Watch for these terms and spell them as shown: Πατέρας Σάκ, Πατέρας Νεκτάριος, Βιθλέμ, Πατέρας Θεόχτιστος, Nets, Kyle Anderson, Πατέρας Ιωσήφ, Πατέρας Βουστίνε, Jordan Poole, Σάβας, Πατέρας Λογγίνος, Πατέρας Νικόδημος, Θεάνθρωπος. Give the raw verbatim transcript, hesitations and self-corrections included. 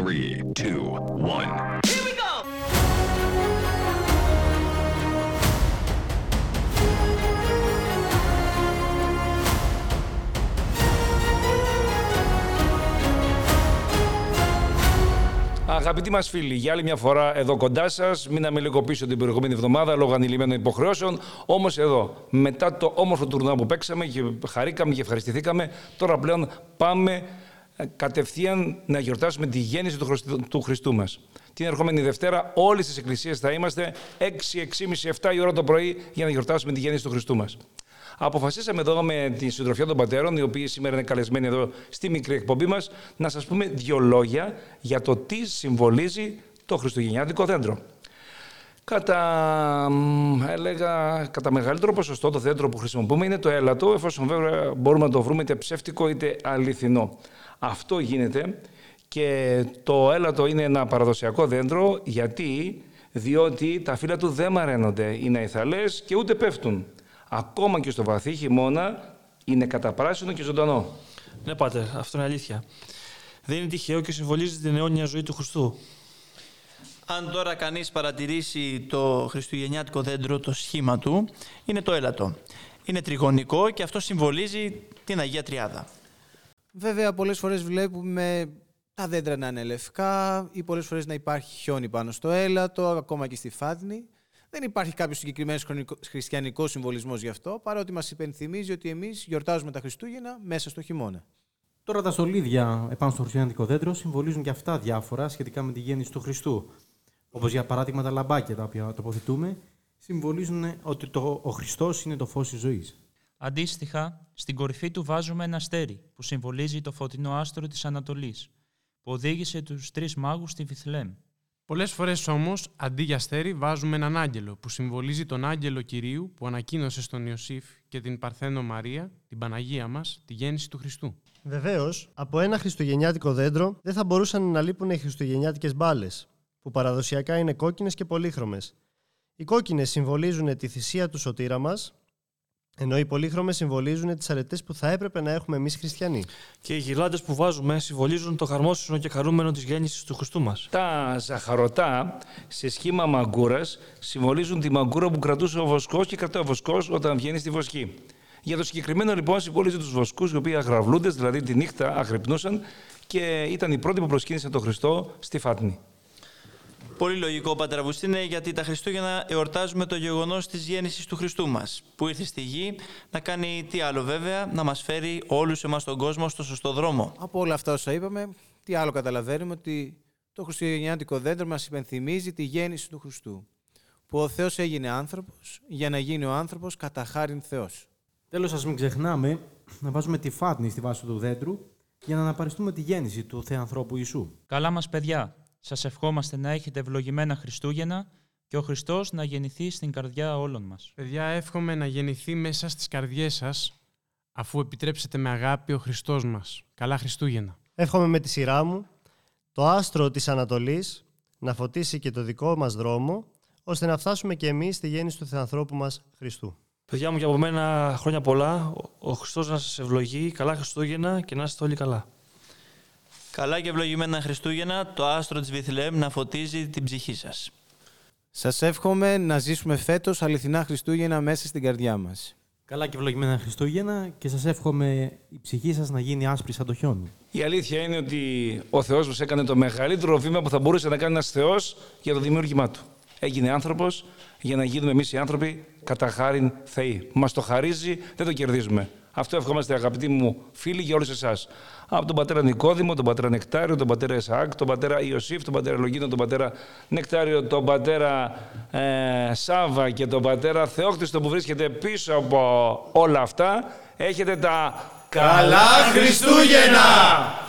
Three, two, one. Here we go! Αγαπητοί μας φίλοι, για άλλη μια φορά εδώ κοντά σας. Μείναμε λίγο πίσω την προηγούμενη εβδομάδα λόγω ανηλυμένων υποχρεώσεων. Όμως εδώ, μετά το όμορφο τουρνουά που παίξαμε και χαρήκαμε και ευχαριστηθήκαμε, τώρα πλέον πάμε κατευθείαν να γιορτάσουμε τη γέννηση του Χριστού, του Χριστού μας. Την ερχόμενη Δευτέρα όλες τις εκκλησίες θα είμαστε έξι, έξι και μισή, επτά η ώρα το πρωί για να γιορτάσουμε τη γέννηση του Χριστού μας. Αποφασίσαμε εδώ με τη συντροφιά των πατέρων, οι οποίοι σήμερα είναι καλεσμένοι εδώ στη μικρή εκπομπή μας, να σας πούμε δύο λόγια για το τι συμβολίζει το χριστουγεννιάτικο δέντρο. Κατά, έλεγα, κατά μεγαλύτερο ποσοστό το δέντρο που χρησιμοποιούμε είναι το έλατο, εφόσον βέβαια μπορούμε να το βρούμε είτε ψεύτικο είτε αληθινό. Αυτό γίνεται και το έλατο είναι ένα παραδοσιακό δέντρο γιατί διότι τα φύλλα του δεν μαραίνονται, είναι αιθαλές και ούτε πέφτουν. Ακόμα και στο βαθύ χειμώνα είναι καταπράσινο και ζωντανό. Ναι, πάτερ, αυτό είναι αλήθεια. Δεν είναι τυχαίο και συμβολίζει την αιώνια ζωή του Χριστού. Αν τώρα κανείς παρατηρήσει το χριστουγεννιάτικο δέντρο, το σχήμα του, είναι το έλατο. Είναι τριγωνικό και αυτό συμβολίζει την Αγία Τριάδα. Βέβαια, πολλές φορές βλέπουμε τα δέντρα να είναι λευκά ή πολλές φορές να υπάρχει χιόνι πάνω στο έλατο, ακόμα και στη φάτνη. Δεν υπάρχει κάποιος συγκεκριμένος χριστιανικός συμβολισμός γι' αυτό, παρότι μας υπενθυμίζει ότι εμείς γιορτάζουμε τα Χριστούγεννα μέσα στο χειμώνα. Τώρα τα στολίδια επάνω στο χριστουγεννιάτικο δέντρο συμβολίζουν και αυτά διάφορα σχετικά με τη γέννηση του Χριστού. Όπως για παράδειγμα τα λαμπάκια τα οποία τοποθετούμε, συμβολίζουν ότι το, ο Χριστός είναι το φως της ζωής. Αντίστοιχα, στην κορυφή του βάζουμε ένα αστέρι που συμβολίζει το φωτεινό άστρο της Ανατολής, που οδήγησε τους τρεις μάγους στη Βιθλέμ. Πολλές φορές όμως, αντί για αστέρι, βάζουμε έναν άγγελο που συμβολίζει τον άγγελο Κυρίου που ανακοίνωσε στον Ιωσήφ και την Παρθένο Μαρία, την Παναγία μας, τη γέννηση του Χριστού. Βεβαίως, από ένα χριστουγεννιάτικο δέντρο δεν θα μπορούσαν να λείπουν οι χριστουγεννιάτικες μπάλες, που παραδοσιακά είναι κόκκινες και πολύχρωμες. Οι κόκκινες συμβολίζουν τη θυσία του σωτήρα μας, ενώ οι πολύχρωμες συμβολίζουν τις αρετές που θα έπρεπε να έχουμε εμείς χριστιανοί. Και οι γυρλάντες που βάζουμε συμβολίζουν το χαρμόσυνο και χαρούμενο της γέννησης του Χριστού μας. Τα ζαχαρωτά σε σχήμα μαγκούρας συμβολίζουν τη μαγκούρα που κρατούσε ο βοσκός και κρατάει ο βοσκός όταν βγαίνει στη βοσκή. Για το συγκεκριμένο λοιπόν συμβολίζει τους βοσκούς, οι οποίοι αγραυλούντες, δηλαδή τη νύχτα αγρυπνούσαν και ήταν οι πρώτοι που προσκύνησαν τον Χριστό στη Φάτνη. Πολύ λογικό, πατέρα Βουστίνε, γιατί τα Χριστούγεννα εορτάζουμε το γεγονός της γέννησης του Χριστού μας, που ήρθε στη γη να κάνει τι άλλο βέβαια, να μας φέρει όλους εμάς τον κόσμο στο σωστό δρόμο. Από όλα αυτά όσα είπαμε, τι άλλο καταλαβαίνουμε, ότι το χριστουγεννιάτικο δέντρο μας υπενθυμίζει τη γέννηση του Χριστού, που ο Θεός έγινε άνθρωπος για να γίνει ο άνθρωπος κατά χάριν Θεός. Τέλος, ας μην ξεχνάμε να βάζουμε τη φάτνη στη βάση του δέντρου για να αναπαριστούμε τη γέννηση του Θεανθρώπου Ιησού. Καλά μας, παιδιά. Σας ευχόμαστε να έχετε ευλογημένα Χριστούγεννα και ο Χριστός να γεννηθεί στην καρδιά όλων μας. Παιδιά, εύχομαι να γεννηθεί μέσα στις καρδιές σας, αφού επιτρέψετε με αγάπη ο Χριστός μας. Καλά Χριστούγεννα. Εύχομαι με τη σειρά μου το άστρο της Ανατολής να φωτίσει και το δικό μας δρόμο, ώστε να φτάσουμε και εμείς στη γέννηση του Θεανθρώπου μας Χριστού. Παιδιά μου, και από μένα χρόνια πολλά. Ο Χριστός να σας ευλογεί. Καλά Χριστούγεννα και να είστε όλοι καλά. Καλά και ευλογημένα Χριστούγεννα, το άστρο της Βιθλεέμ να φωτίζει την ψυχή σας. Σας εύχομαι να ζήσουμε φέτος αληθινά Χριστούγεννα μέσα στην καρδιά μας. Καλά και ευλογημένα Χριστούγεννα και σας εύχομαι η ψυχή σας να γίνει άσπρη σαν το χιόνι. Η αλήθεια είναι ότι ο Θεός μας έκανε το μεγαλύτερο βήμα που θα μπορούσε να κάνει ένας Θεός για το δημιούργημά Του. Έγινε άνθρωπος για να γίνουμε εμείς οι άνθρωποι κατά χάριν Θεοί. Μας το χαρίζει, δεν το κερδίζουμε. Αυτό ευχόμαστε, αγαπητοί μου φίλοι, για όλους εσάς. Από τον πατέρα Νικόδημο, τον πατέρα Νεκτάριο, τον πατέρα Σάκ, τον πατέρα Ιωσήφ, τον πατέρα Λογγίνο, τον πατέρα Νεκτάριο, τον πατέρα ε, Σάβα και τον πατέρα Θεόχτιστο που βρίσκεται πίσω από όλα αυτά, έχετε τα «Καλά Χριστούγεννα».